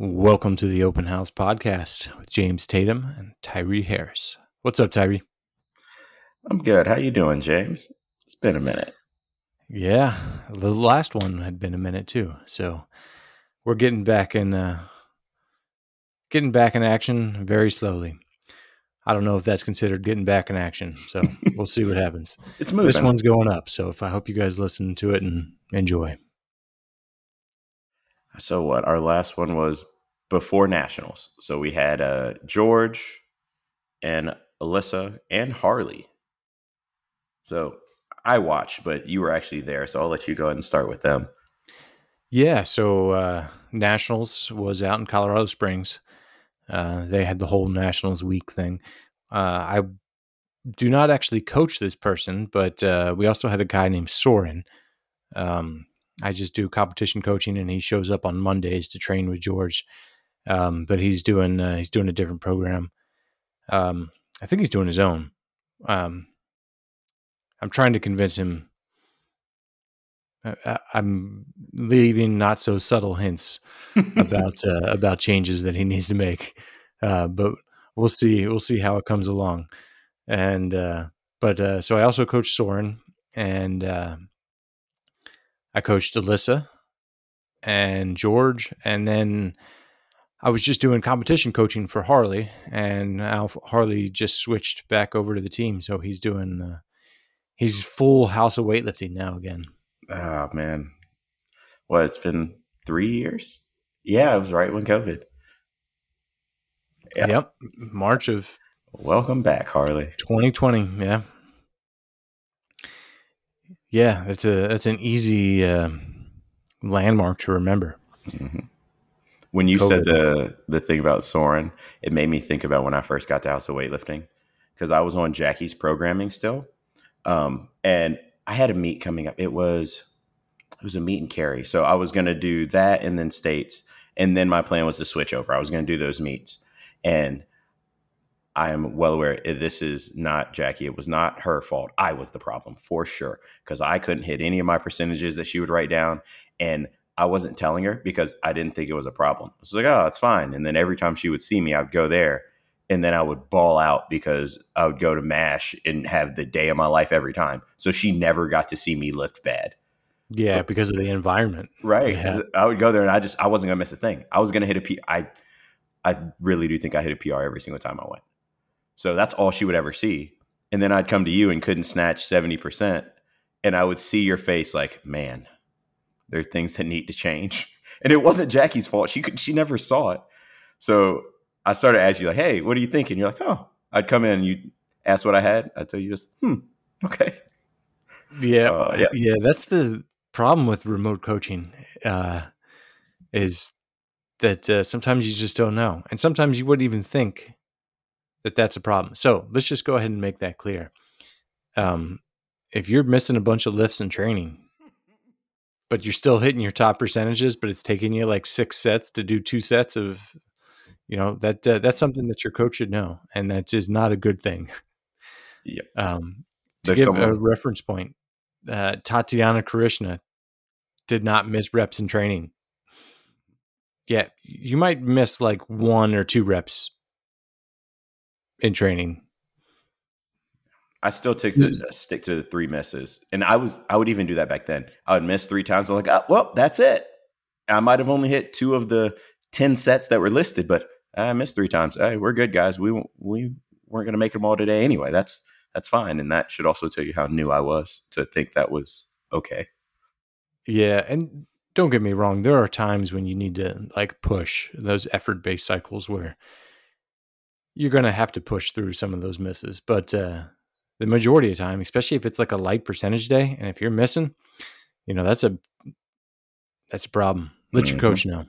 Welcome to the Open House Podcast with James Tatum and Tyree Harris. What's up, Tyree? I'm good. How you doing, James? It's been a minute. Yeah, the last one had been a minute too. So we're getting back in action very slowly. I don't know if that's considered getting back in action. So we'll see what happens. It's moving. This one's going up. So I hope you guys listen to it and enjoy. So what? Our last one was before Nationals. So we had George and Alyssa and Harley. So I watched, but you were actually there. So I'll let you go ahead and start with them. Yeah. So Nationals was out in Colorado Springs. They had the whole Nationals week thing. I do not actually coach this person, but we also had a guy named Soren. I just do competition coaching, and he shows up on Mondays to train with George. But he's doing a different program. I think he's doing his own. I'm trying to convince him. I'm leaving not so subtle hints about changes that he needs to make, but we'll see how it comes along. And so I also coached Soren, and I coached Alyssa and George, and then I was just doing competition coaching for Harley, and now Harley just switched back over to the team, so he's full House of Weightlifting now again. Oh, man. What, it's been 3 years? Yeah, it was right when COVID. Yeah. Yep. March of... Welcome back, Harley. 2020, yeah. Yeah, it's an easy landmark to remember. Mm-hmm. When you said the thing about Soren, it made me think about when I first got to House of Weightlifting, because I was on Jackie's programming still, and... I had a meet coming up. It was a meet and carry. So I was going to do that and then states. And then my plan was to switch over. I was going to do those meets. And I am well aware this is not Jackie. It was not her fault. I was the problem for sure, because I couldn't hit any of my percentages that she would write down. And I wasn't telling her because I didn't think it was a problem. I was like, oh, it's fine. And then every time she would see me, I'd go there. And then I would ball out because I would go to MASH and have the day of my life every time. So she never got to see me lift bad. Yeah, because of the environment. Right. Yeah. I would go there and I wasn't going to miss a thing. I was going to hit a PR. I really do think I hit a PR every single time I went. So that's all she would ever see. And then I'd come to you and couldn't snatch 70%. And I would see your face like, man, there are things that need to change. And it wasn't Jackie's fault. She never saw it. So... I started asking you like, hey, what are you thinking? You're like, oh, I'd come in and you ask what I had. I'd tell you just, okay. Yeah. Yeah. That's the problem with remote coaching is that sometimes you just don't know. And sometimes you wouldn't even think that that's a problem. So let's just go ahead and make that clear. If you're missing a bunch of lifts in training, but you're still hitting your top percentages, but it's taking you like 6 sets to do 2 sets of, you know, that's something that your coach should know, and that is not a good thing. Yep. To give a reference point, Tatiana Krishna did not miss reps in training. Yeah, you might miss like 1 or 2 reps in training. I still stick to the 3 misses, and I would even do that back then. I would miss 3 times. I'm like, oh, well, that's it. I might have only hit 2 of the 10 sets that were listed, but I missed 3 times. Hey, we're good, guys. We weren't going to make them all today anyway. That's fine. And that should also tell you how new I was to think that was okay. Yeah. And don't get me wrong. There are times when you need to like push those effort-based cycles where you're going to have to push through some of those misses. But the majority of the time, especially if it's like a light percentage day, and if you're missing, you know, that's a problem. Let your coach know.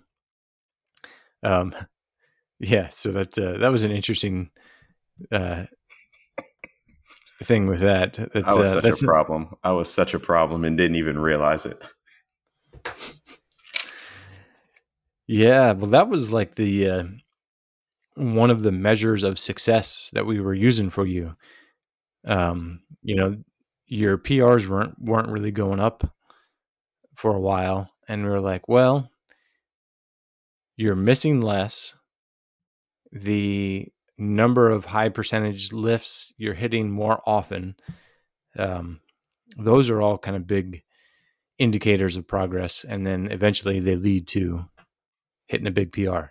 Yeah, so that was an interesting thing with that. That's such a problem. I was such a problem and didn't even realize it. Yeah, well, that was like the one of the measures of success that we were using for you. You know, your PRs weren't really going up for a while, and we were like, well, you're missing less. The number of high percentage lifts you're hitting more often. Those are all kind of big indicators of progress. And then eventually they lead to hitting a big PR,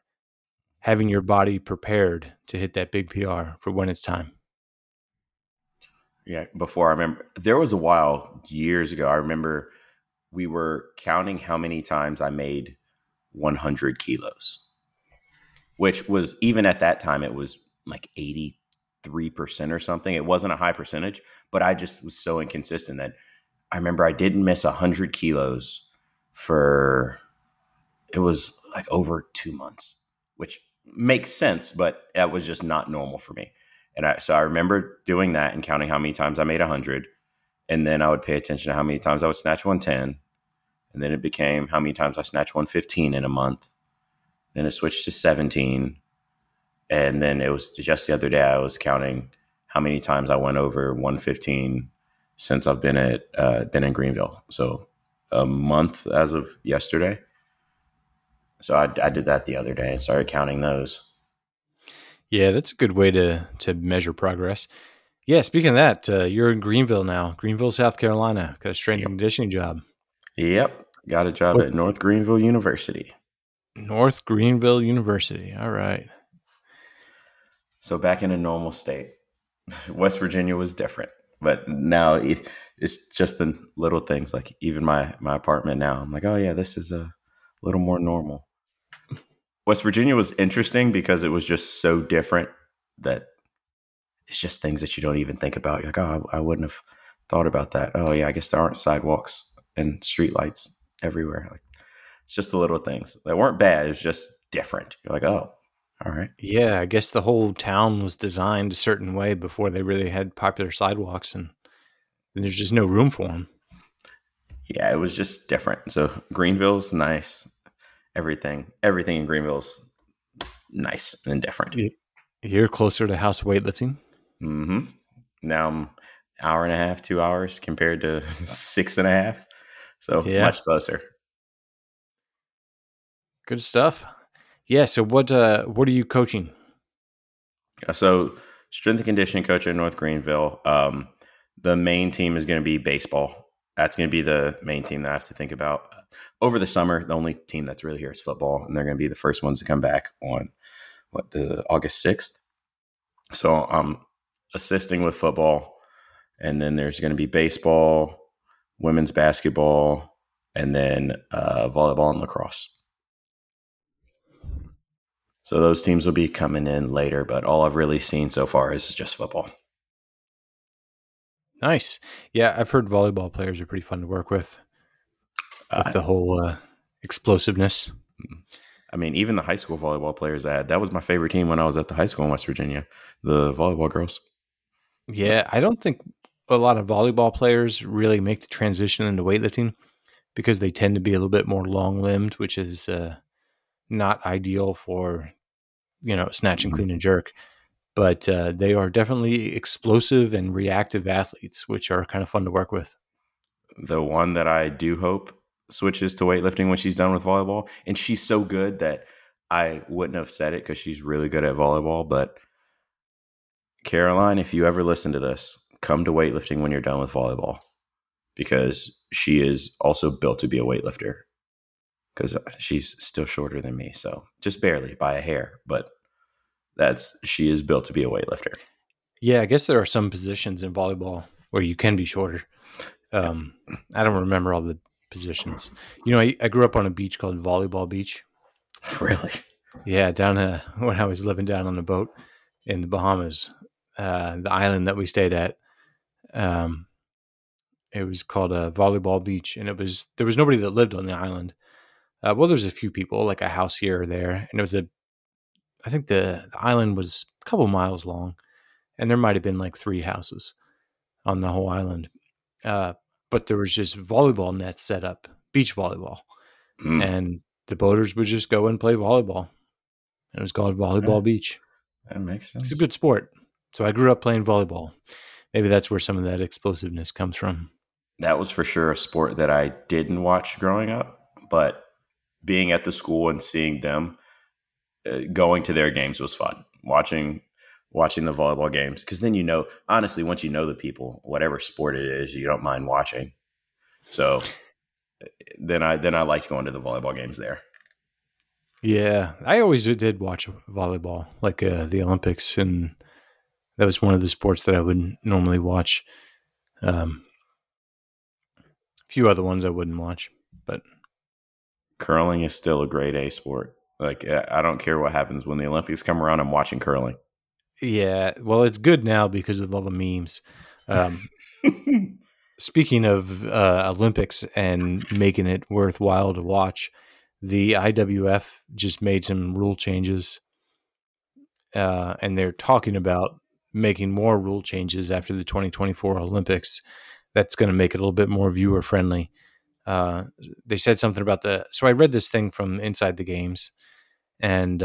having your body prepared to hit that big PR for when it's time. Yeah. Before I remember, there was a while years ago, I remember we were counting how many times I made 100 kilos, which was even at that time, it was like 83% or something. It wasn't a high percentage, but I just was so inconsistent that I remember I didn't miss 100 kilos for, it was like over 2 months, which makes sense, but that was just not normal for me. And so I remember doing that and counting how many times I made 100. And then I would pay attention to how many times I would snatch 110. And then it became how many times I snatched 115 in a month. Then it switched to 17. And then it was just the other day, I was counting how many times I went over 115 since I've been in Greenville. So a month as of yesterday. So I did that the other day and started counting those. Yeah, that's a good way to measure progress. Yeah, speaking of that, you're in Greenville now. Greenville, South Carolina. Got a strength and conditioning job. Yep. Got a job at North Greenville University. North Greenville University. All right. So back in a normal state, West Virginia was different. But now it's just the little things, like even my apartment now. I'm like, oh, yeah, this is a little more normal. West Virginia was interesting because it was just so different that it's just things that you don't even think about. You're like, oh, I wouldn't have thought about that. Oh, yeah, I guess there aren't sidewalks and streetlights everywhere. Like, it's just the little things that weren't bad. It was just different. You're like, oh, all right. Yeah, I guess the whole town was designed a certain way before they really had popular sidewalks, and there's just no room for them. Yeah, it was just different. So Greenville's nice. Everything in Greenville's nice and different. You're closer to House of Weightlifting. Mm-hmm. Now I'm an hour and a half, 2 hours compared to 6.5. So yeah. Much closer. Good stuff. Yeah. So what are you coaching? So strength and conditioning coach at North Greenville. The main team is going to be baseball. That's going to be the main team that I have to think about. Over the summer, the only team that's really here is football, and they're going to be the first ones to come back on the August 6th. So I'm assisting with football, and then there's going to be baseball, women's basketball, and then volleyball and lacrosse. So those teams will be coming in later, but all I've really seen so far is just football. Nice. Yeah, I've heard volleyball players are pretty fun to work with. With the whole explosiveness. I mean, even the high school volleyball players I had, that was my favorite team when I was at the high school in West Virginia, the volleyball girls. Yeah, I don't think a lot of volleyball players really make the transition into weightlifting because they tend to be a little bit more long-limbed, which is not ideal for, snatch and clean and jerk. But they are definitely explosive and reactive athletes, which are kind of fun to work with. The one that I do hope switches to weightlifting when she's done with volleyball, and she's so good that I wouldn't have said it because she's really good at volleyball. But Caroline, if you ever listen to this, come to weightlifting when you're done with volleyball, because she is also built to be a weightlifter because she's still shorter than me, so just barely by a hair, but she is built to be a weightlifter. Yeah, I guess there are some positions in volleyball where you can be shorter. I don't remember all the positions. I grew up on a beach called Volleyball Beach. Really? Yeah, when I was living down on a boat in the Bahamas, the island that we stayed at, it was called Volleyball Beach, and there was nobody that lived on the island. Well, there's a few people, like a house here or there, and it was I think the island was a couple miles long, and there might have been like 3 houses on the whole island. But there was just volleyball nets set up, beach volleyball, and the boaters would just go and play volleyball. And it was called Volleyball Beach. That makes sense. It's a good sport. So I grew up playing volleyball. Maybe that's where some of that explosiveness comes from. That was for sure a sport that I didn't watch growing up, but being at the school and seeing them, going to their games was fun. Watching the volleyball games, because then, you know, honestly, once you know the people, whatever sport it is, you don't mind watching. So then I liked going to the volleyball games there. Yeah, I always did watch volleyball, like the Olympics, and that was one of the sports that I would normally watch. A few other ones I wouldn't watch, but curling is still a grade A sport. Like, I don't care what happens when the Olympics come around, I'm watching curling. Yeah, well, it's good now because of all the memes. Speaking of Olympics and making it worthwhile to watch, the IWF just made some rule changes, and they're talking about making more rule changes after the 2024 Olympics. That's going to make it a little bit more viewer friendly. They said something about so I read this thing from Inside the Games, and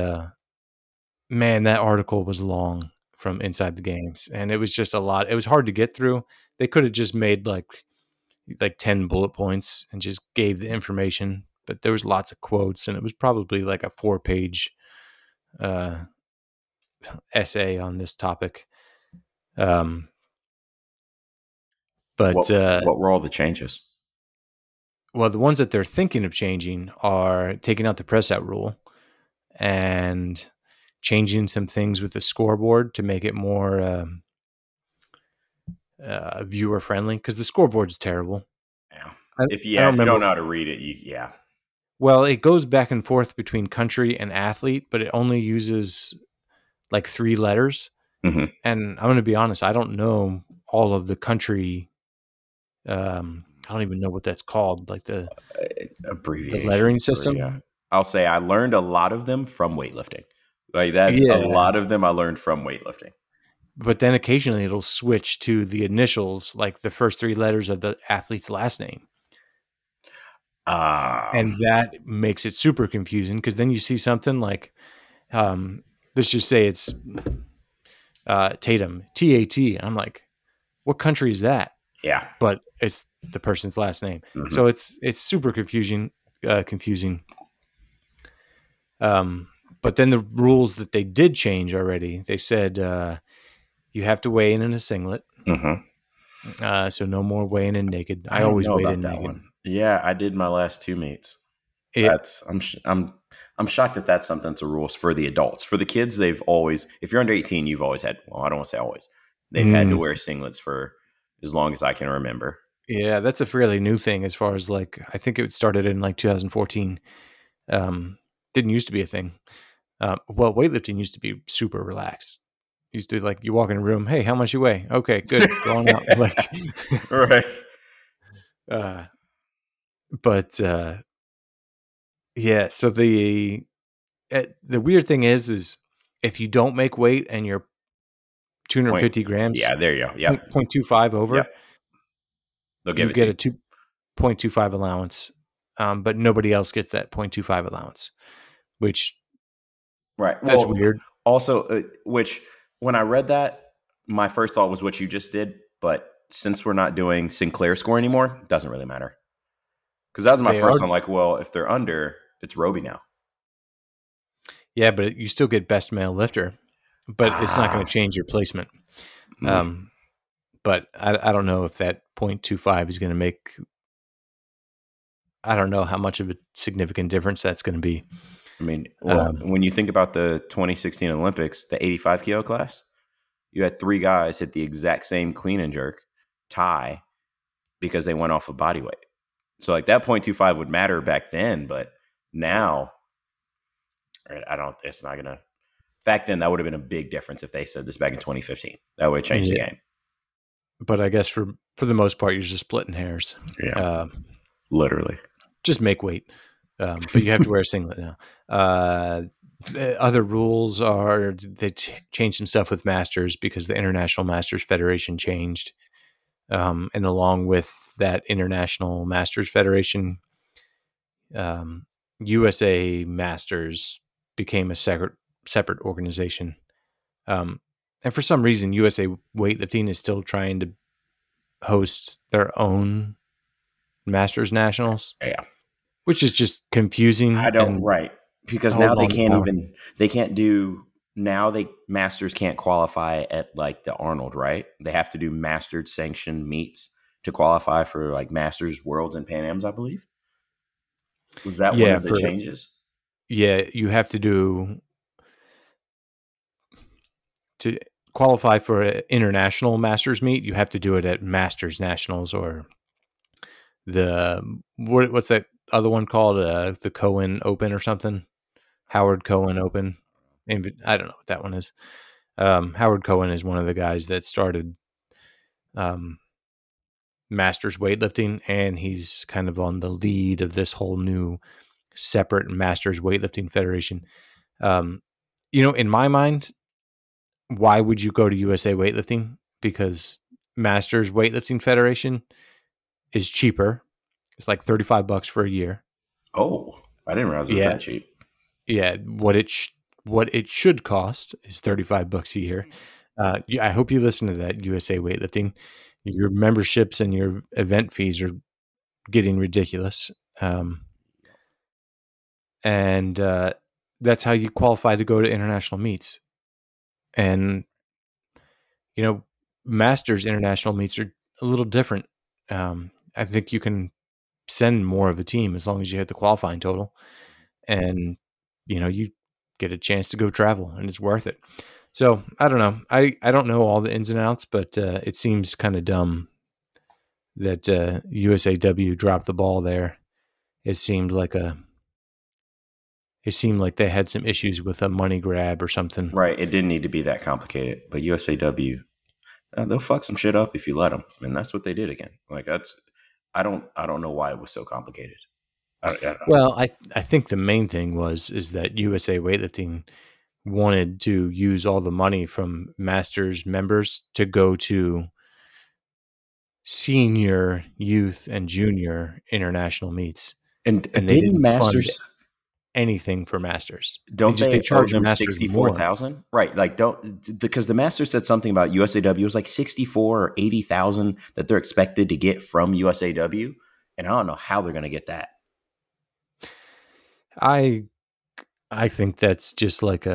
man, that article was long from Inside the Games, and it was just a lot. It was hard to get through. They could have just made like 10 bullet points and just gave the information, but there was lots of quotes, and it was probably like a 4-page essay on this topic. But what were all the changes? Well, the ones that they're thinking of changing are taking out the press out rule and changing some things with the scoreboard to make it more viewer friendly, because the scoreboard's terrible. Yeah. If you don't know how to read it, yeah. Well, it goes back and forth between country and athlete, but it only uses like 3 letters. Mm-hmm. And I'm going to be honest, I don't know all of the country. I don't even know what that's called, like the abbreviation, the lettering system. Yeah. I'll say I learned a lot of them from weightlifting. Like a lot of them I learned from weightlifting. But then occasionally it'll switch to the initials, like the first 3 letters of the athlete's last name. And that makes it super confusing, because then you see something like, let's just say it's Tatum, T-A-T. I'm like, what country is that? Yeah. But it's the person's last name. Mm-hmm. So it's super confusing. But then the rules that they did change already, they said you have to weigh in a singlet. Mm-hmm. So no more weighing in naked. I always weighed in naked. One. Yeah, I did my last 2 meets. I'm shocked that that's something that's a rule for the adults. For the kids, they've always, if you're under 18, you've always had, well, I don't want to say always, they've had to wear singlets for as long as I can remember. Yeah, that's a fairly new thing as far as like, I think it started in like 2014. Didn't used to be a thing. Well, weightlifting used to be super relaxed. Used to like, you walk in a room, hey, how much you weigh? Okay, good. Go on out. Like, right. But yeah, so the weird thing is if you don't make weight and you're 250 grams, yeah, there you go, yeah, 0.25 over, yep, they'll give you a 2.25 allowance, but nobody else gets that 0.25 allowance, which, right, that's weird. Also, which when I read that, my first thought was what you just did, but since we're not doing Sinclair score anymore, it doesn't really matter. Because that was my first one. Like, well, if they're under, it's Roby now. Yeah, but you still get best male lifter, but it's not going to change your placement. But I don't know if that 0.25 is going to make. I don't know how much of a significant difference that's going to be. I mean, well, when you think about the 2016 Olympics, the 85 kilo class, you had 3 guys hit the exact same clean and jerk tie because they went off of body weight. So like that 0.25 would matter back then, but now it's not going to, back then that would have been a big difference if they said this back in 2015, that would have changed the game. But I guess for the most part, you're just splitting hairs. Yeah. Literally just make weight. But you have to wear a singlet now. The other rules are they changed some stuff with Masters because the International Masters Federation changed. And along with that International Masters Federation, USA Masters became a separate organization. And for some reason, USA Weightlifting is still trying to host their own Masters Nationals. Yeah. Which is just confusing. I don't, right. because now they can't even, they can't do, now they masters can't qualify at like the Arnold, right? They have to do mastered sanctioned meets to qualify for like masters, worlds, and Pan Ams, I believe. Was that one of the changes? Yeah. You have to do to qualify for an international masters meet. You have to do it at masters nationals or the, what's that other one called? The Cohen Open or something, Howard Cohen Open. I don't know what that one is. Howard Cohen is one of the guys that started Masters Weightlifting, and he's kind of on the lead of this whole new separate Masters Weightlifting Federation. You know, in my mind, why would you go to USA Weightlifting? Because Masters Weightlifting Federation is cheaper. It's like $35 for a year. Oh, I didn't realize it was that cheap. Yeah, what it should cost is $35 a year. I hope you listen to that, USA Weightlifting. Your memberships and your event fees are getting ridiculous. And that's how you qualify to go to international meets. And, you know, Masters international meets are a little different. I think you can send more of a team as long as you hit the qualifying total. And, you know, you get a chance to go travel, and it's worth it. So I don't know. I don't know all the ins and outs, but it seems kind of dumb that USAW dropped the ball there. It seemed like they had some issues with a money grab or something. Right. It didn't need to be that complicated, but USAW, they'll fuck some shit up if you let them. And that's what they did again. Like that's, I don't know why it was so complicated. I think the main thing is that USA Weightlifting wanted to use all the money from Masters members to go to senior, youth, and junior international meets. And they didn't Masters anything for Masters. Don't they charge them $64,000? Right. Like because the Masters said something about USAW. It was like $64,000 or $80,000 that they're expected to get from USAW. And I don't know how they're going to get that. I think that's just like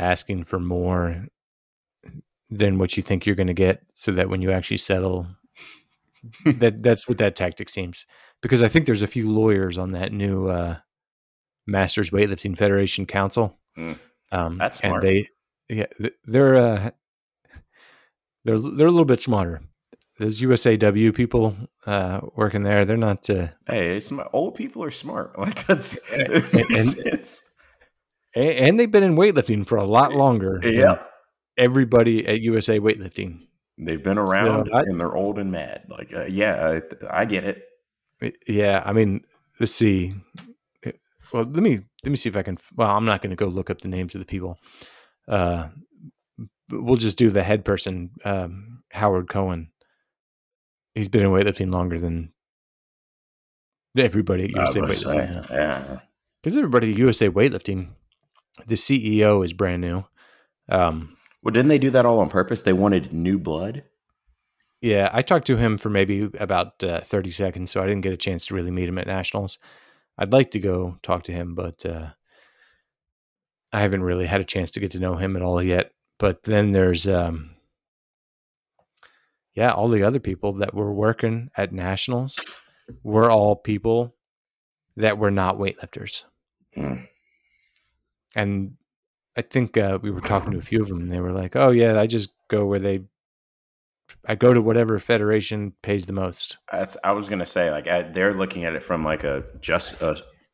asking for more than what you think you're going to get, so that when you actually settle, that's what that tactic seems. Because I think there's a few lawyers on that new Masters Weightlifting Federation Council. That's smart. And they're a little bit smarter. Those USAW people working there, they're not. Hey, old people are smart. Like that's and they've been in weightlifting for a lot longer. Yeah, everybody at USA Weightlifting, they've been around, so and they're old and mad. Like, I get it. Yeah, I mean, let's see. Well, let me see if I can. Well, I'm not going to go look up the names of the people. We'll just do the head person, Howard Cohen. He's been in weightlifting longer than everybody at USA Weightlifting. Because everybody at USA Weightlifting, the CEO is brand new. Well, didn't they do that all on purpose? They wanted new blood? Yeah, I talked to him for maybe about 30 seconds, so I didn't get a chance to really meet him at Nationals. I'd like to go talk to him, but I haven't really had a chance to get to know him at all yet. But then there's... all the other people that were working at Nationals were all people that were not weightlifters. Mm. And I think we were talking to a few of them, and they were like, oh, yeah, I just go where I go to whatever federation pays the most. I was going to say, like, they're looking at it from like a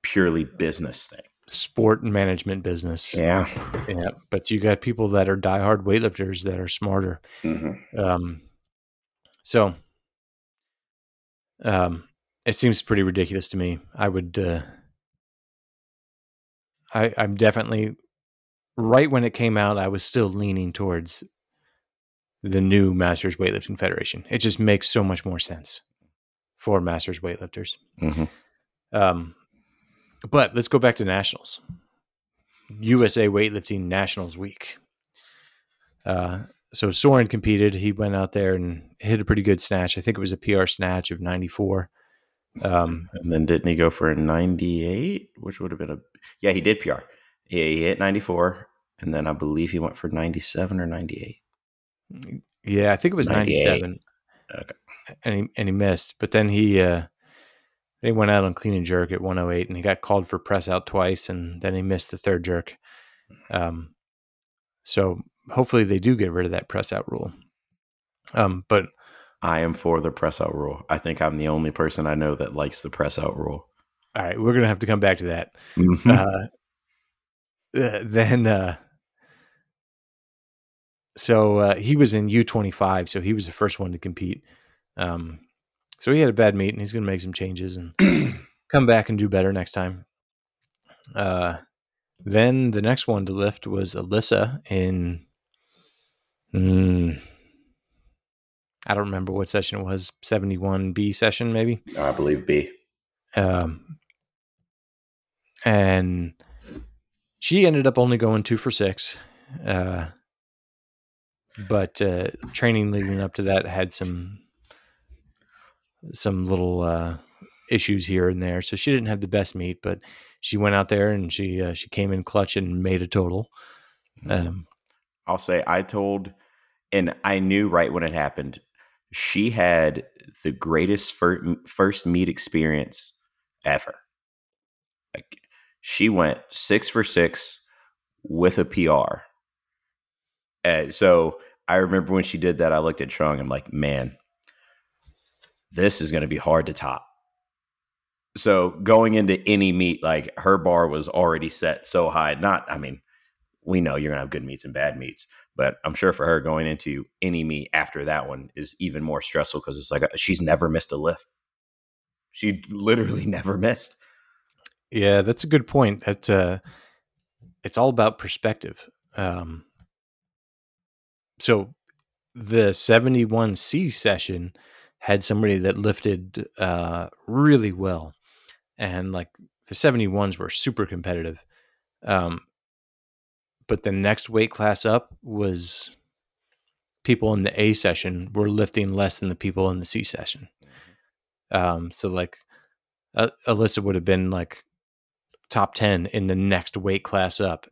purely business thing. Sport and management business. Yeah. Yeah. But you got people that are diehard weightlifters that are smarter. Mm-hmm. So, it seems pretty ridiculous to me. I would, I'm definitely right when it came out, I was still leaning towards the new Masters Weightlifting Federation. It just makes so much more sense for Masters weightlifters. Mm-hmm. But let's go back to Nationals, USA Weightlifting Nationals Week. So Soren competed. He went out there and hit a pretty good snatch. I think it was a PR snatch of 94, And then didn't he go for a 98, which would have been a – yeah, he did PR. He hit 94, and then I believe he went for 97 or 98. Yeah, I think it was 97. Okay. And he missed. But then he went out on clean and jerk at 108, and he got called for press out twice, and then he missed the third jerk. So hopefully they do get rid of that press out rule. But I am for the press out rule. I think I'm the only person I know that likes the press out rule. All right, we're gonna have to come back to that. So he was in U25, so he was the first one to compete. So he had a bad meet, and he's going to make some changes and come back and do better next time. Then the next one to lift was Alyssa in, I don't remember what session it was, 71B session maybe? I believe B. And she ended up only going 2 for 6. But training leading up to that had some little issues here and there. So she didn't have the best meet, but she went out there and she came in clutch and made a total. I'll say I knew right when it happened, she had the greatest first meet experience ever. Like, she went 6 for 6 with a PR. And so I remember when she did that, I looked at Trung. I'm like, man, this is going to be hard to top. So going into any meet, like, her bar was already set so high. We know you're going to have good meets and bad meets, but I'm sure for her going into any meet after that one is even more stressful because it's like she's never missed a lift. She literally never missed. Yeah, that's a good point. That it's all about perspective. So the 71C session had somebody that lifted really well. And like the 71s were super competitive. But the next weight class up was people in the A session were lifting less than the people in the C session. So like Alyssa would have been like top 10 in the next weight class up.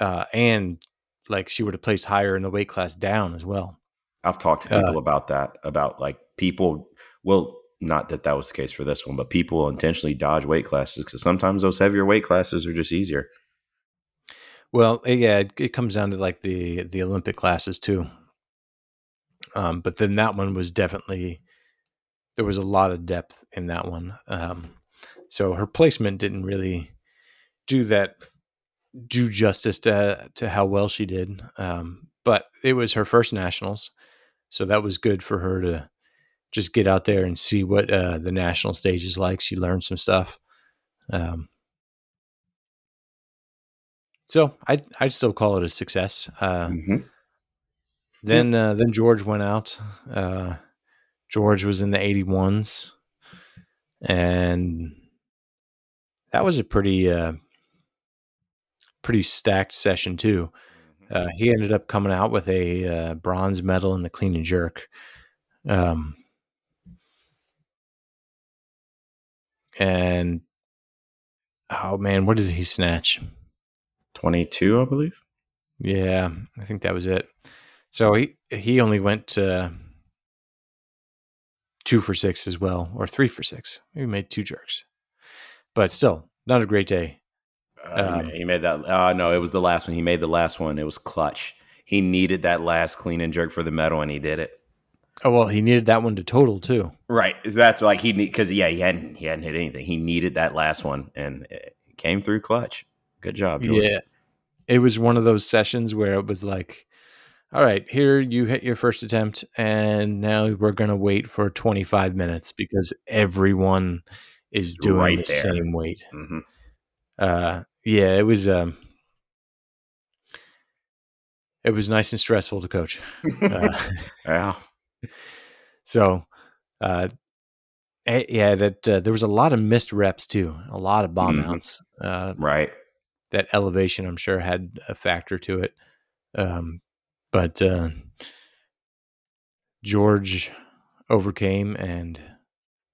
And like she would have placed higher in the weight class down as well. I've talked to people about that, about like people, well, not that that was the case for this one, but people intentionally dodge weight classes because sometimes those heavier weight classes are just easier. Well, yeah, it comes down to like the Olympic classes too. But then that one was definitely, there was a lot of depth in that one. So her placement didn't really do that. Do justice to how well she did. But it was her first nationals. So that was good for her to just get out there and see what the national stage is like. She learned some stuff. So I'd still call it a success. Then George went out. George was in the 81s. And that was a pretty stacked session too. He ended up coming out with a bronze medal in the clean and jerk. And oh man, what did he snatch? 22, I believe. Yeah, I think that was it. So he only went 2 for 6 as well, or 3 for 6. He made 2 jerks, but still not a great day. He made that. No, it was the last one. He made the last one. It was clutch. He needed that last clean and jerk for the medal, and he did it. Oh well, he needed that one to total too. Right. That's like he hadn't hit anything. He needed that last one, and it came through clutch. Good job, George. Yeah. It was one of those sessions where it was like, all right, here you hit your first attempt, and now we're gonna wait for 25 minutes because everyone is doing same weight. Mm-hmm. Yeah, it was nice and stressful to coach. Yeah. So, there was a lot of missed reps too, a lot of bomb outs. Right. That elevation, I'm sure, had a factor to it. But George overcame and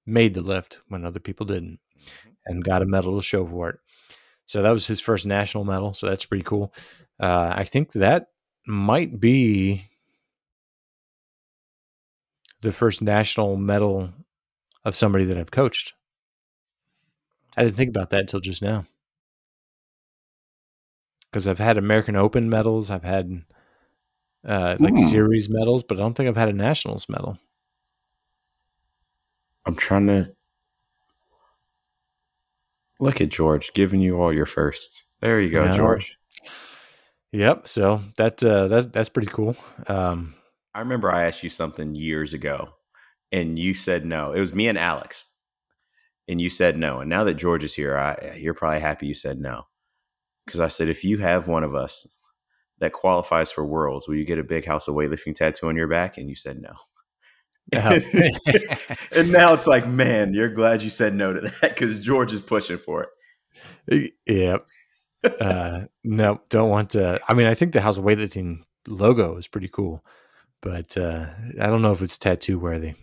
made the lift when other people didn't and got a medal to show for it. So that was his first national medal. So that's pretty cool. I think that might be the first national medal of somebody that I've coached. I didn't think about that until just now. Because I've had American Open medals. I've had series medals, but I don't think I've had a nationals medal. I'm trying to look at George giving you all your firsts. There you go, yeah. George. Yep. So that's pretty cool. I remember I asked you something years ago and you said no. It was me and Alex and you said no. And now that George is here, you're probably happy you said no. Because I said, if you have one of us that qualifies for Worlds, will you get a big House of Weightlifting tattoo on your back? And you said no. And now it's like, man, you're glad you said no to that because George is pushing for it. Yep. No, don't want to. I mean, I think the House of Weightlifting logo is pretty cool, but I don't know if it's tattoo worthy.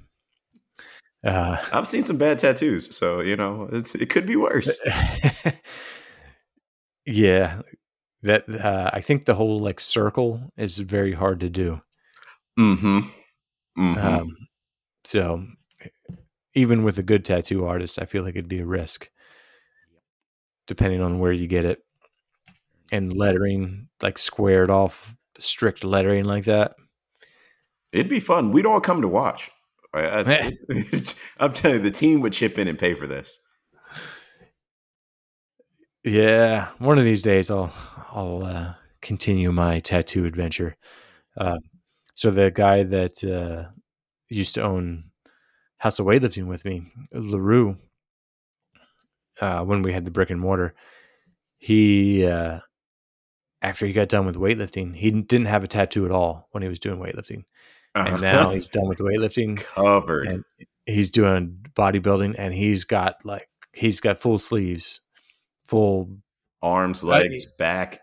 I've seen some bad tattoos, so, you know, it could be worse. Yeah, that I think the whole like circle is very hard to do. So even with a good tattoo artist, I feel like it'd be a risk depending on where you get it, and lettering, like squared off, strict lettering like that. It'd be fun. We'd all come to watch. I'm telling you, the team would chip in and pay for this. Yeah, one of these days I'll continue my tattoo adventure. So the guy that used to own House of Weightlifting with me, LaRue, when we had the brick and mortar, he after he got done with weightlifting, he didn't have a tattoo at all when he was doing weightlifting, and now he's done with weightlifting, covered, and he's doing bodybuilding, and he's got full sleeves. Full arms, legs, back.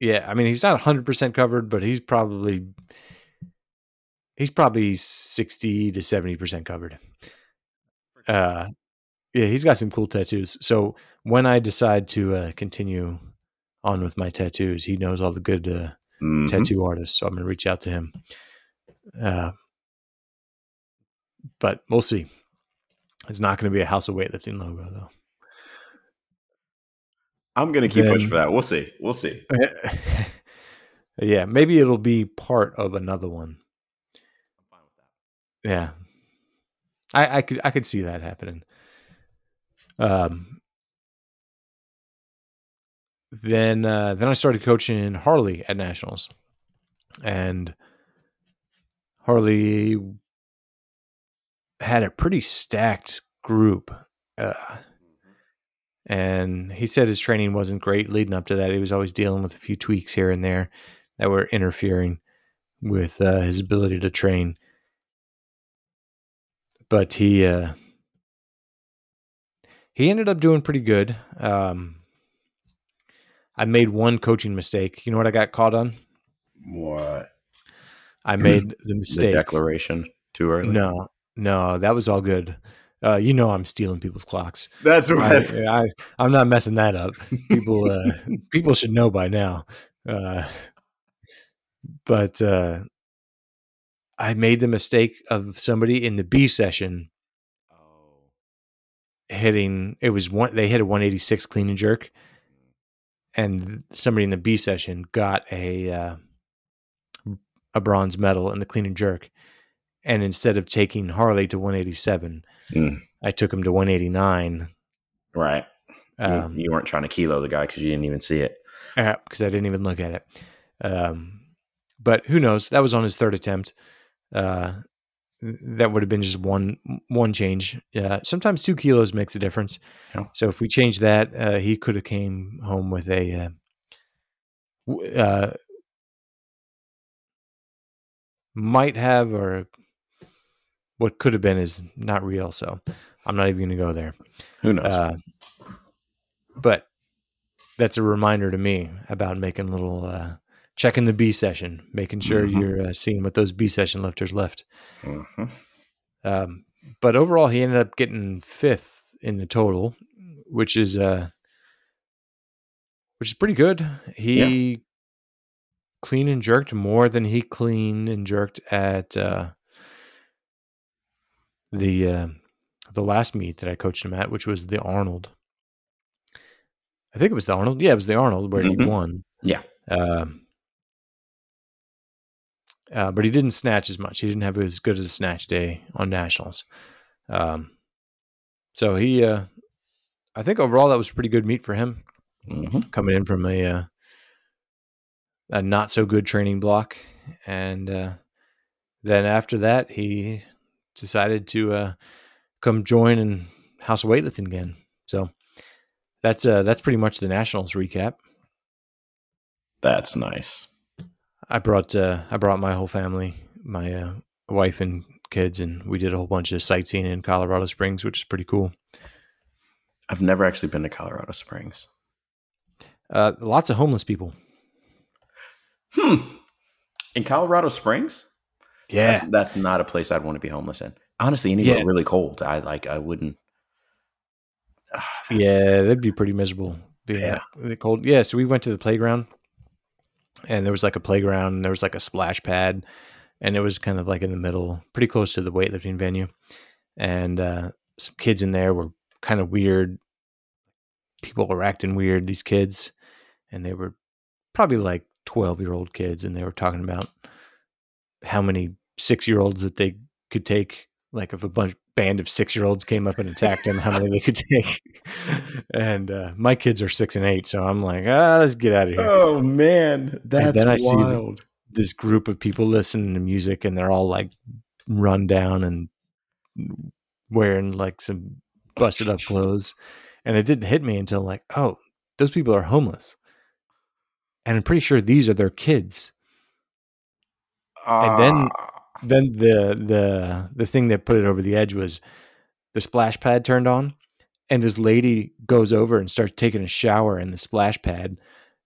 Yeah, I mean, he's not 100% covered, but he's probably 60 to 70% covered. Yeah, he's got some cool tattoos. So when I decide to continue on with my tattoos, he knows all the good tattoo artists, so I'm gonna reach out to him. But we'll see. It's not gonna be a House of Weightlifting logo though. I'm going to keep pushing for that. We'll see. We'll see. Yeah. Maybe it'll be part of another one. I'm fine with that. Yeah. I could see that happening. Then I started coaching Harley at Nationals. And Harley had a pretty stacked group. And he said his training wasn't great leading up to that. He was always dealing with a few tweaks here and there that were interfering with his ability to train. But he ended up doing pretty good. I made one coaching mistake. You know what I got caught on? What? I made the mistake. The declaration too early? No, that was all good. You know I'm stealing people's clocks. That's right. I'm not messing that up. People people should know by now. But I made the mistake of somebody in the B session hitting. They hit a 186 clean and jerk, and somebody in the B session got a bronze medal in the clean and jerk. And instead of taking Harley to 187, I took him to 189. Right. You weren't trying to kilo the guy because you didn't even see it. Because I didn't even look at it. But who knows? That was on his third attempt. That would have been just one change. Sometimes 2 kilos makes a difference. Yeah. So if we change that, he could have came home with a might have or... What could have been is not real, so I'm not even going to go there. Who knows? But that's a reminder to me about making little checking the B session, making sure you're seeing what those B session lifters left. But overall, he ended up getting fifth in the total, which is pretty good. He clean and jerked more than he cleaned and jerked at the last meet that I coached him at, which was the Arnold. I think it was the Arnold. Yeah, it was the Arnold where he won. Yeah. But he didn't snatch as much. He didn't have as good as a snatch day on nationals. So he, I think overall that was a pretty good meet for him, coming in from a not so good training block. And then after that, he decided to come join in House of Weightlifting again. So that's pretty much the nationals recap. That's nice. I brought my whole family, my wife and kids, and we did a whole bunch of sightseeing in Colorado Springs, which is pretty cool. I've never actually been to Colorado Springs. Lots of homeless people. In Colorado Springs? Yeah. That's not a place I'd want to be homeless in. Honestly, anywhere really cold, I wouldn't. That'd be pretty miserable. The cold. Yeah, so we went to the playground. And there was like a playground, and there was like a splash pad, and it was kind of like in the middle, pretty close to the weightlifting venue. And some kids in there were kind of weird. People were acting weird, these kids, and they were probably like 12-year-old kids, and they were talking about how many 6-year-olds that they could take. Like if a band of 6-year-olds came up and attacked him, how many they could take. And my kids are 6 and 8, so I'm like, let's get out of here. Oh man, that's wild. This group of people listening to music, and they're all like run down and wearing like some busted up clothes. And it didn't hit me until like, oh, those people are homeless. And I'm pretty sure these are their kids. And then the thing that put it over the edge was the splash pad turned on, and this lady goes over and starts taking a shower in the splash pad,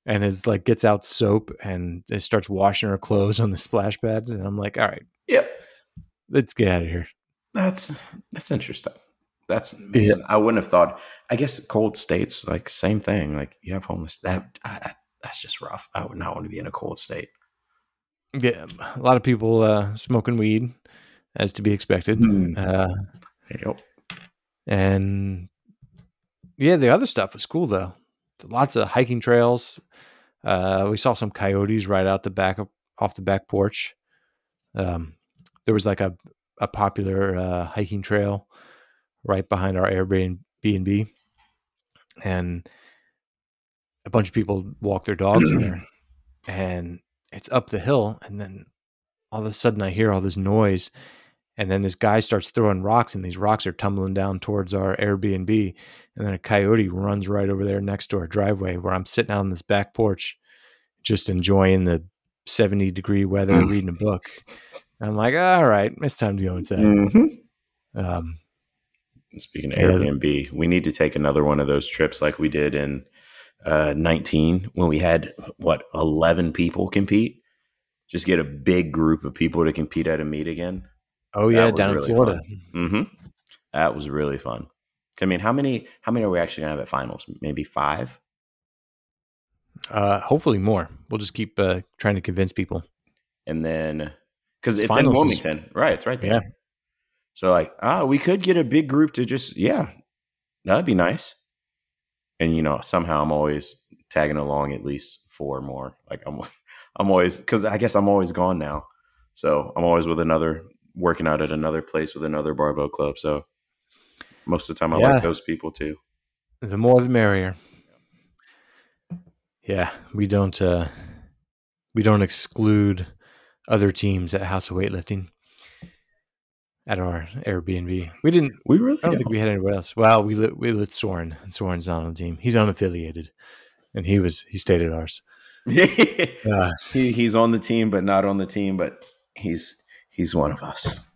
and is like, gets out soap and it starts washing her clothes on the splash pad. And I'm like, all right, let's get out of here. That's interesting. I wouldn't have thought, I guess cold states, like same thing. Like you have homeless, that's just rough. I would not want to be in a cold state. Yeah, a lot of people smoking weed, as to be expected. And yeah, the other stuff was cool though. Lots of hiking trails. We saw some coyotes right out the back off the back porch. There was like a popular hiking trail right behind our Airbnb, and a bunch of people walk their dogs in there, and it's up the hill, and then all of a sudden I hear all this noise, and then this guy starts throwing rocks, and these rocks are tumbling down towards our Airbnb, and then a coyote runs right over there next to our driveway where I'm sitting out on this back porch just enjoying the 70-degree weather reading a book. And I'm like, all right, it's time to go inside. Speaking of Airbnb, we need to take another one of those trips like we did in 19 when we had 11 people compete. Just get a big group of people to compete at a meet again. Oh yeah, down in Florida. That was really fun. I mean, how many are we actually gonna have at finals? Maybe 5. Hopefully more. We'll just keep trying to convince people. And then because it's in Wilmington, right? It's right there. Yeah. So like, we could get a big group to just that'd be nice. And, you know, somehow I'm always tagging along at least 4 more. Like I'm always, because I guess I'm always gone now. So I'm always with another, working out at another place with another barbell club. So most of the time I like those people too. The more the merrier. Yeah, we don't exclude other teams at House of Weightlifting. At our Airbnb, I don't think we had anybody else. Well, we lit Soren, and Soren's not on the team. He's unaffiliated, and he stayed at ours. He's on the team, but not on the team. But he's one of us.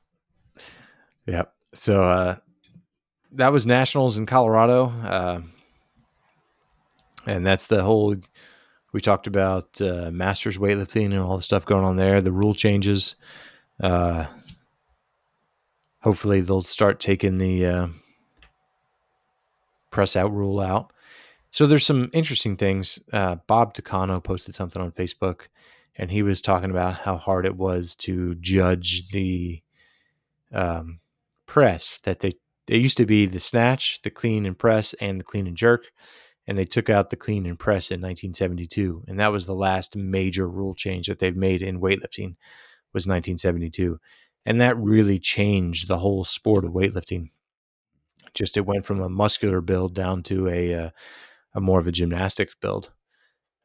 Yeah. So that was nationals in Colorado, and that's the whole. We talked about Masters weightlifting and all the stuff going on there. The rule changes. hopefully they'll start taking the press out rule out. So there's some interesting things. Bob Takano posted something on Facebook, and he was talking about how hard it was to judge the press that they used to be the snatch, the clean and press, and the clean and jerk. And they took out the clean and press in 1972. And that was the last major rule change that they've made in weightlifting was 1972. And that really changed the whole sport of weightlifting. Just it went from a muscular build down to a more of a gymnastics build.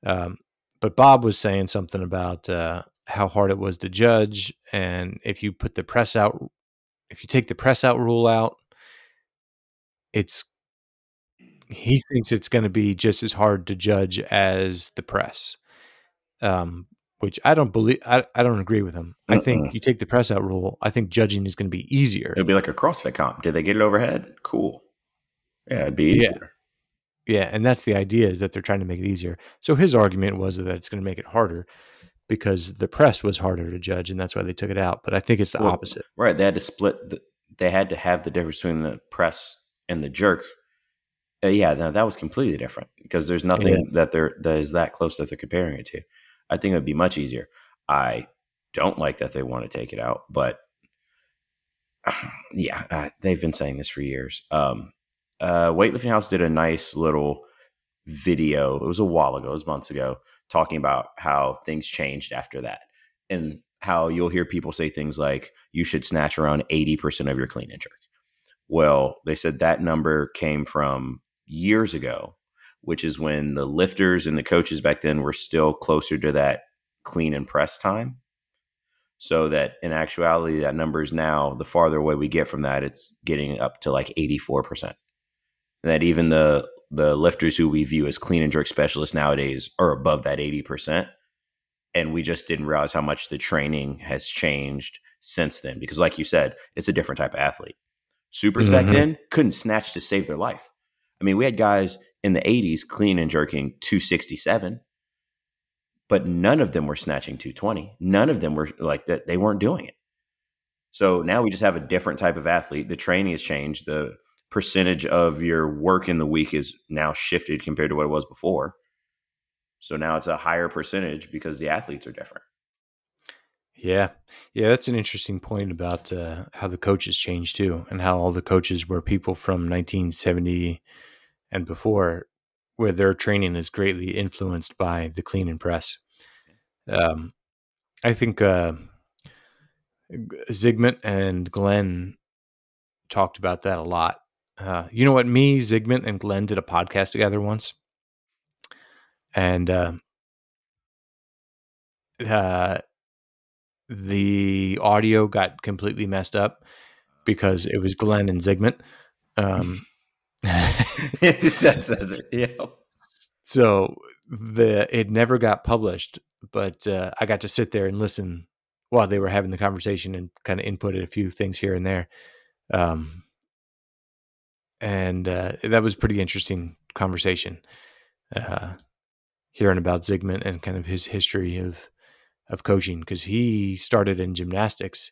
But Bob was saying something about how hard it was to judge. And if you put the press out, if you take the press out rule out, he thinks it's going to be just as hard to judge as the press, which I don't believe. I don't agree with him. I think you take the press out rule. I think judging is going to be easier. It'll be like a CrossFit comp. Did they get it overhead? Cool. Yeah, it'd be easier. Yeah, and that's the idea, is that they're trying to make it easier. So his argument was that it's going to make it harder because the press was harder to judge, and that's why they took it out. But I think it's the opposite. Right. They had to split. They had to have the difference between the press and the jerk. Yeah, no, that was completely different because there's nothing that is that close that they're comparing it to. I think it would be much easier. I don't like that they want to take it out, but they've been saying this for years. Weightlifting House did a nice little video. It was a while ago, it was months ago, talking about how things changed after that and how you'll hear people say things like you should snatch around 80% of your clean and jerk. Well, they said that number came from years ago, which is when the lifters and the coaches back then were still closer to that clean and press time. So that in actuality, that number is now, the farther away we get from that, it's getting up to like 84%. And that even the lifters who we view as clean and jerk specialists nowadays are above that 80%. And we just didn't realize how much the training has changed since then. Because like you said, it's a different type of athlete. Supers back then couldn't snatch to save their life. I mean, we had guys in the 80s clean and jerking 267, but none of them were snatching 220. None of them were like that. They weren't doing it. So now we just have a different type of athlete. The training has changed. The percentage of your work in the week is now shifted compared to what it was before. So now it's a higher percentage because the athletes are different. Yeah. Yeah. That's an interesting point about how the coaches changed too, and how all the coaches were people from 1970 and before, where their training is greatly influenced by the clean and press. I think Zygmunt and Glenn talked about that a lot. You know what? Me, Zygmunt, and Glenn did a podcast together once. And the audio got completely messed up because it was Glenn and Zygmunt. That says it. Yeah. So it never got published, but I got to sit there and listen while they were having the conversation and kind of inputted a few things here and there. And that was a pretty interesting conversation, hearing about Zygmunt and kind of his history of coaching, because he started in gymnastics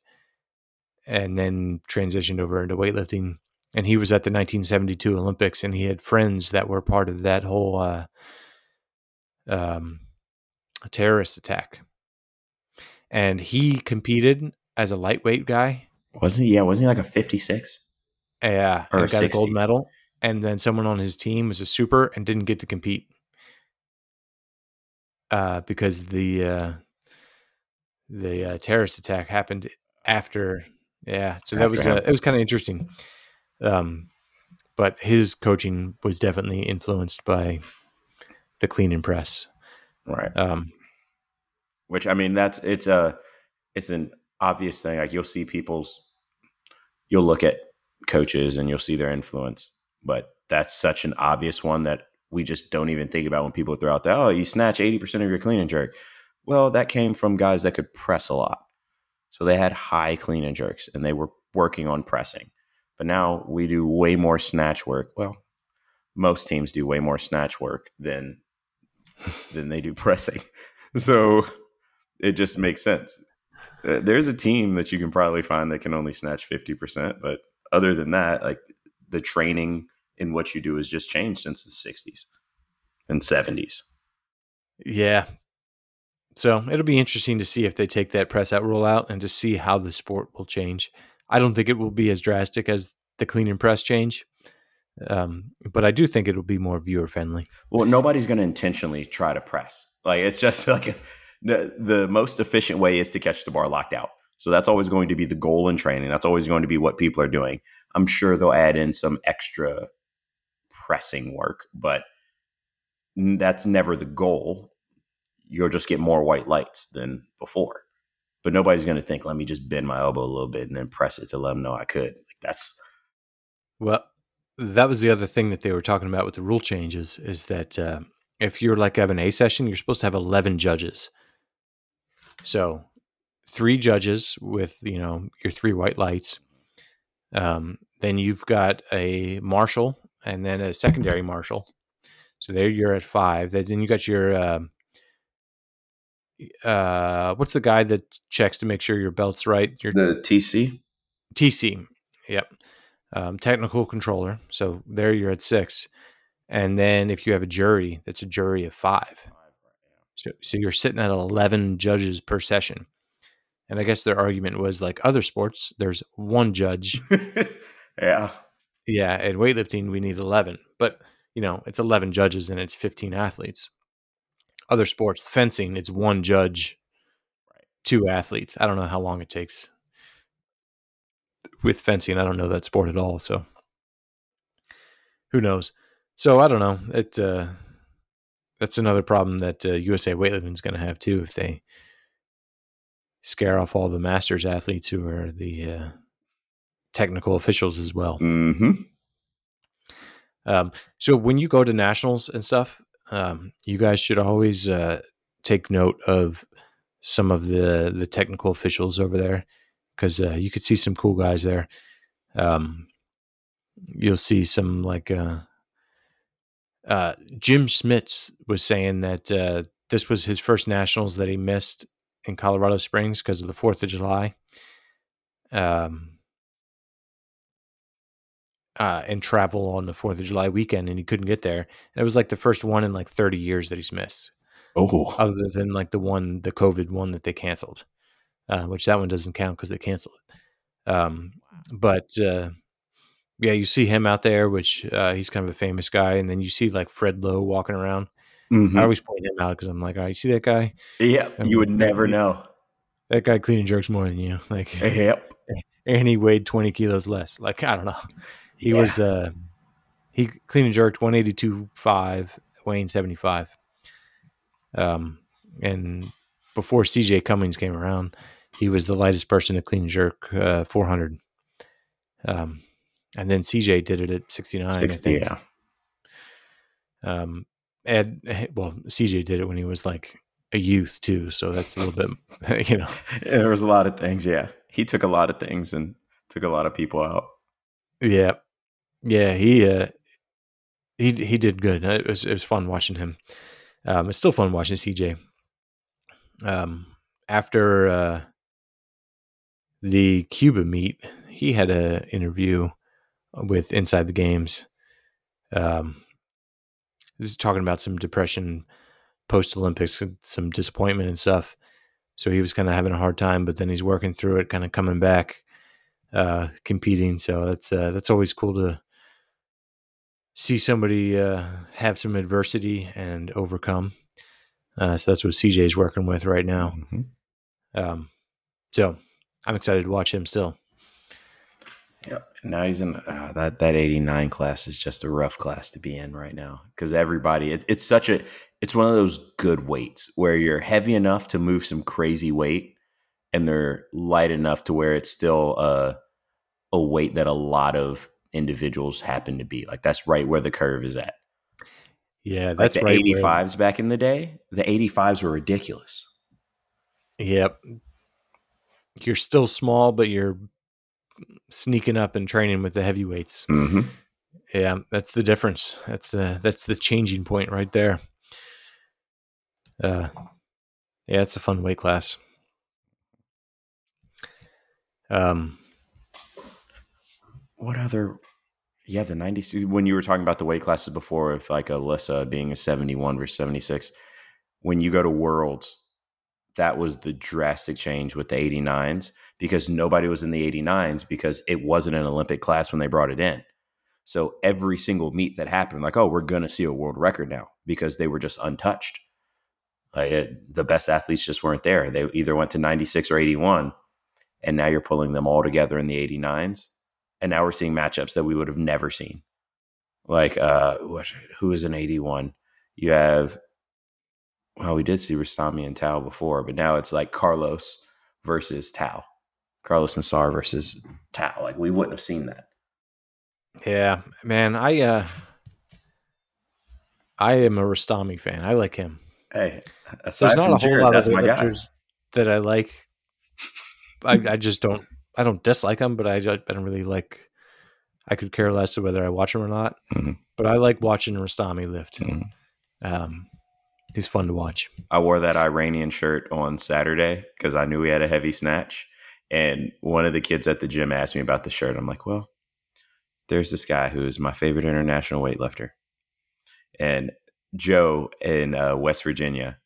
and then transitioned over into weightlifting. And he was at the 1972 Olympics, and he had friends that were part of that whole terrorist attack. And he competed as a lightweight guy. Wasn't he? Yeah, wasn't he like a 56? Yeah, or and a got 60. A gold medal. And then someone on his team was a super and didn't get to compete because the terrorist attack happened after. Yeah. So that was, it was kind of interesting. But his coaching was definitely influenced by the clean and press. Right. Which, I mean, it's an obvious thing. Like you'll look at coaches and you'll see their influence, but that's such an obvious one that we just don't even think about when people throw out that, oh, you snatch 80% of your clean and jerk. Well, that came from guys that could press a lot. So they had high clean and jerks and they were working on pressing. But now we do way more snatch work. Well, most teams do way more snatch work than they do pressing. So it just makes sense. There's a team that you can probably find that can only snatch 50%. But other than that, like the training in what you do has just changed since the 60s and 70s. Yeah. So it'll be interesting to see if they take that press out rule out and to see how the sport will change. I don't think it will be as drastic as the clean and press change. But I do think it'll be more viewer friendly. Well, nobody's going to intentionally try to press. Like it's just like the most efficient way is to catch the bar locked out. So that's always going to be the goal in training. That's always going to be what people are doing. I'm sure they'll add in some extra pressing work, but that's never the goal. You'll just get more white lights than before. But nobody's going to think, let me just bend my elbow a little bit and then press it to let them know I could. Like that's well. That was the other thing that they were talking about with the rule changes is that if you're like have an A session, you're supposed to have 11 judges. So 3 judges with, you know, your 3 white lights. Then you've got a marshal and then a secondary marshal. So there you're at 5. Then you got your, what's the guy that checks to make sure your belt's right? The TC. TC. Yep. Technical controller. So there you're at 6. And then if you have a jury, that's a jury of 5. So you're sitting at 11 judges per session. And I guess their argument was like other sports, there's 1 judge. Yeah. Yeah. In weightlifting, we need 11. But, you know, it's 11 judges and it's 15 athletes. Other sports, fencing, it's 1 judge, 2 athletes. I don't know how long it takes. With fencing, I don't know that sport at all, so who knows? So I don't know. It that's another problem that USA Weightlifting is going to have too if they scare off all the Masters athletes who are the technical officials as well. Mm-hmm. So when you go to nationals and stuff, you guys should always take note of some of the technical officials over there. Because you could see some cool guys there. You'll see some like Jim Smits was saying that this was his first nationals that he missed in Colorado Springs because of the 4th of July. And travel on the 4th of July weekend, and he couldn't get there. And it was like the first one in like 30 years that he's missed. Oh, other than like the COVID one that they canceled. Which that one doesn't count because they canceled it. Yeah, you see him out there, which he's kind of a famous guy. And then you see like Fred Lowe walking around. Mm-hmm. I always point him out because I'm like, all right, you see that guy? Yeah, I mean, you would never know. That guy clean and jerks more than you. Like, yep. And he weighed 20 kilos less. Like, I don't know. He was, he clean and jerked 182.5, weighing 75. And before CJ Cummings came around, he was the lightest person to clean and jerk 400. And then CJ did it at 69. 60, yeah. CJ did it when he was like a youth too. So that's a little bit, you know. Yeah, there was a lot of things. Yeah. He took a lot of things and took a lot of people out. Yeah. Yeah. He did good. It was fun watching him. It's still fun watching CJ. After the Cuba meet, he had an interview with Inside the Games. This is talking about some depression post-Olympics and some disappointment and stuff. So he was kind of having a hard time, but then he's working through it, kind of coming back, competing. So that's always cool to see somebody have some adversity and overcome. So that's what CJ is working with right now. Mm-hmm. So I'm excited to watch him still. Yep. Now he's in that 89 class is just a rough class to be in right now. Cause everybody, it's one of those good weights where you're heavy enough to move some crazy weight and they're light enough to where it's still a weight that a lot of individuals happen to be like, that's right where the curve is at. Yeah, that's right. The 85s back in the day, the 85s were ridiculous. Yep. You're still small, but you're sneaking up and training with the heavyweights. Mm-hmm. Yeah, that's the difference. That's the changing point right there. Yeah, it's a fun weight class. What other? Yeah, the 90s. When you were talking about the weight classes before, with like Alyssa being a 71 versus 76, when you go to Worlds, that was the drastic change with the 89s, because nobody was in the 89s because it wasn't an Olympic class when they brought it in. So every single meet that happened, like, oh, we're going to see a world record now, because they were just untouched. Like, the best athletes just weren't there. They either went to 96 or 81, and now you're pulling them all together in the 89s. And now we're seeing matchups that we would have never seen. Like, who is an 81? You have, well, we did see Rastami and Tao before, but now it's like Carlos versus Tao. Carlos Nassar versus Tao. Like, we wouldn't have seen that. Yeah, man, I am a Rastami fan. I like him. Hey, there's not a whole lot of lifters that I like. I just don't. I don't dislike him, but I don't really like. I could care less whether I watch him or not. Mm-hmm. But I like watching Rastami lift. Mm-hmm. He's fun to watch. I wore that Iranian shirt on Saturday because I knew we had a heavy snatch, and one of the kids at the gym asked me about the shirt. I'm like, well, there's this guy who is my favorite international weightlifter. And Joe in West Virginia,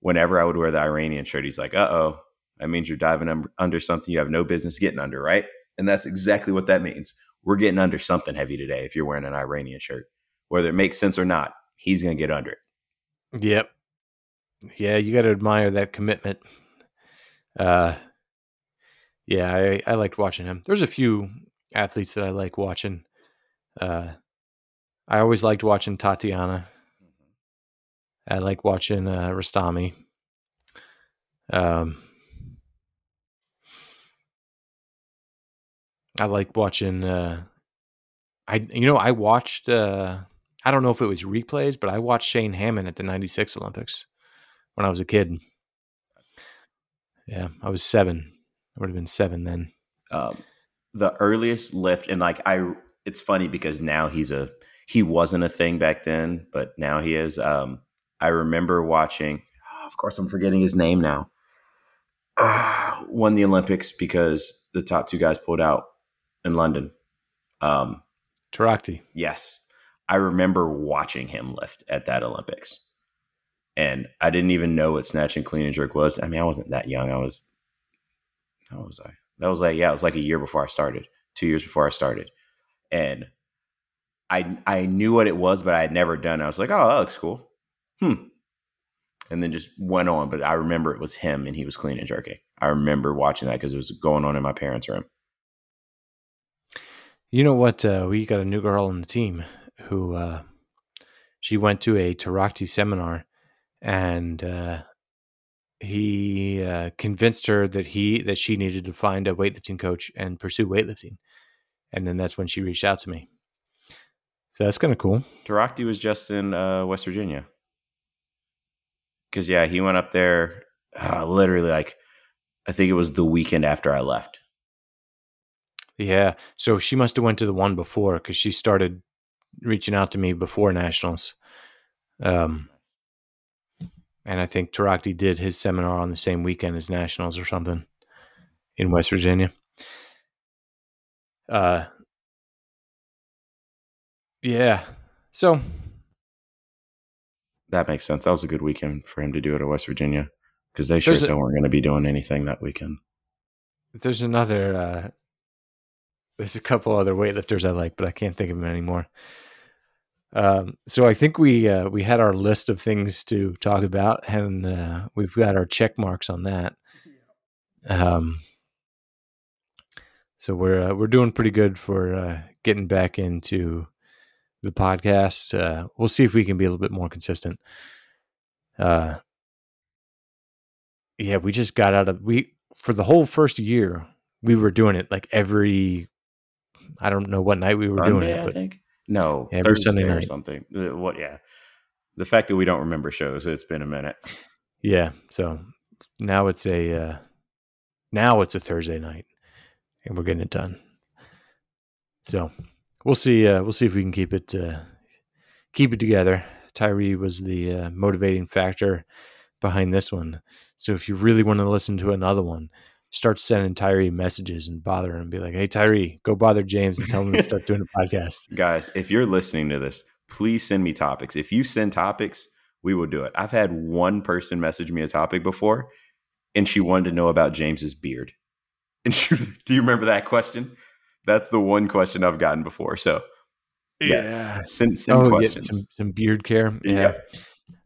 whenever I would wear the Iranian shirt, he's like, uh-oh, that means you're diving under something you have no business getting under, right? And that's exactly what that means. We're getting under something heavy today if you're wearing an Iranian shirt. Whether it makes sense or not, he's going to get under it. Yep. Yeah, you got to admire that commitment. Yeah, I liked watching him. There's a few athletes that I like watching. I always liked watching Tatiana. I like watching Rastami. I like watching. I watched. I don't know if it was replays, but I watched Shane Hammond at the '96 Olympics when I was a kid. Yeah, I was 7. I would have been 7 then. The earliest lift, and it's funny because now he wasn't a thing back then, but now he is. I remember watching, of course, I'm forgetting his name now, won the Olympics because the top 2 guys pulled out in London. Tarakti. Yes. I remember watching him lift at that Olympics, and I didn't even know what snatch and clean and jerk was. I mean, I wasn't that young. How was I? That was like, yeah, it was like a year before I started, 2 years before I started. And I knew what it was, but I had never done it. I was like, oh, that looks cool. And then just went on. But I remember it was him, and he was clean and jerking. I remember watching that because it was going on in my parents' room. You know what? We got a new girl on the team who she went to a Tarakti seminar, and he convinced her that she needed to find a weightlifting coach and pursue weightlifting. And then that's when she reached out to me. So that's kind of cool. Tarakti was just in West Virginia. Because, yeah, he went up there literally like I think it was the weekend after I left. Yeah. So she must have went to the one before, because she started reaching out to me before Nationals. And I think Tarakti did his seminar on the same weekend as Nationals or something in West Virginia. Yeah. So that makes sense. That was a good weekend for him to do it at West Virginia, because they sure weren't going to be doing anything that weekend. There's another, there's a couple other weightlifters I like, but I can't think of them anymore. So I think we had our list of things to talk about, and we've got our check marks on that. So we're doing pretty good for getting back into the podcast. We'll see if we can be a little bit more consistent. Yeah, we just got out of for the whole first year we were doing it like every, I don't know what night we were doing it. I think. No, every Thursday night or something. What? Yeah, the fact that we don't remember shows it's been a minute. Yeah, so now it's a Thursday night, and we're getting it done. So we'll see. We'll see if we can keep it together. Tyree was the motivating factor behind this one. So if you really want to listen to another one, start sending Tyree messages and bother him and be like, hey, Tyree, go bother James and tell him to start doing a podcast. Guys, if you're listening to this, please send me topics. If you send topics, we will do it. I've had one person message me a topic before, and she wanted to know about James's beard. And she, do you remember that question? That's the one question I've gotten before. So yeah. Send questions. Yeah, some beard care. Yeah.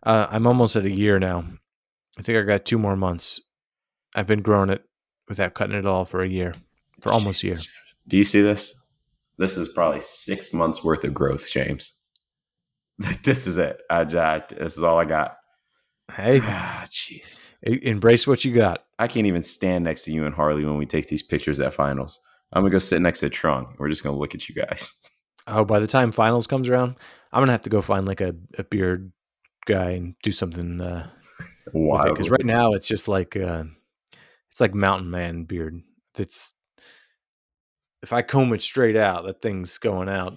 I'm almost at a year now. I think I got 2 more months. I've been growing it without cutting it all for a year, for almost a year. Do you see this? This is probably 6 months worth of growth, James. This is it. This is all I got. Hey, jeez. Embrace what you got. I can't even stand next to you and Harley when we take these pictures at finals. I'm going to go sit next to Trung. We're just going to look at you guys. Oh, by the time finals comes around, I'm going to have to go find like a beard guy and do something wild. Because right now it's just like it's like mountain man beard. It's if I comb it straight out, that thing's going out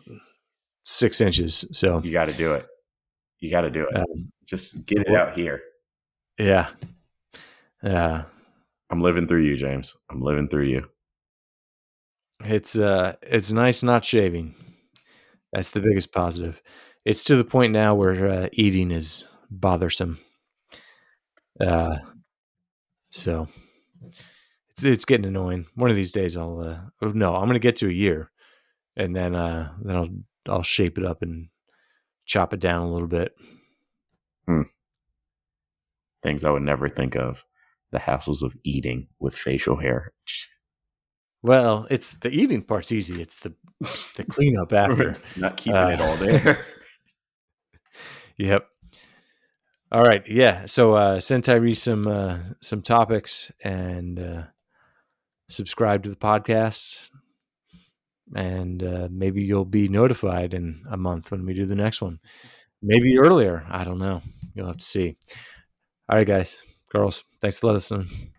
6 inches. So you got to do it. Just get it out here. Yeah. I'm living through you, James. I'm living through you. It's nice not shaving. That's the biggest positive. It's to the point now where eating is bothersome. So it's getting annoying. One of these days I'm going to get to a year, and then I'll shape it up and chop it down a little bit. Things I would never think of. The hassles of eating with facial hair. Jeez. Well, it's the eating part's easy. It's the cleanup after. Not keeping it all there. Yep. All right. Yeah. So send Tyree some topics and subscribe to the podcast. And maybe you'll be notified in a month when we do the next one. Maybe earlier. I don't know. You'll have to see. All right, guys, girls, thanks for listening.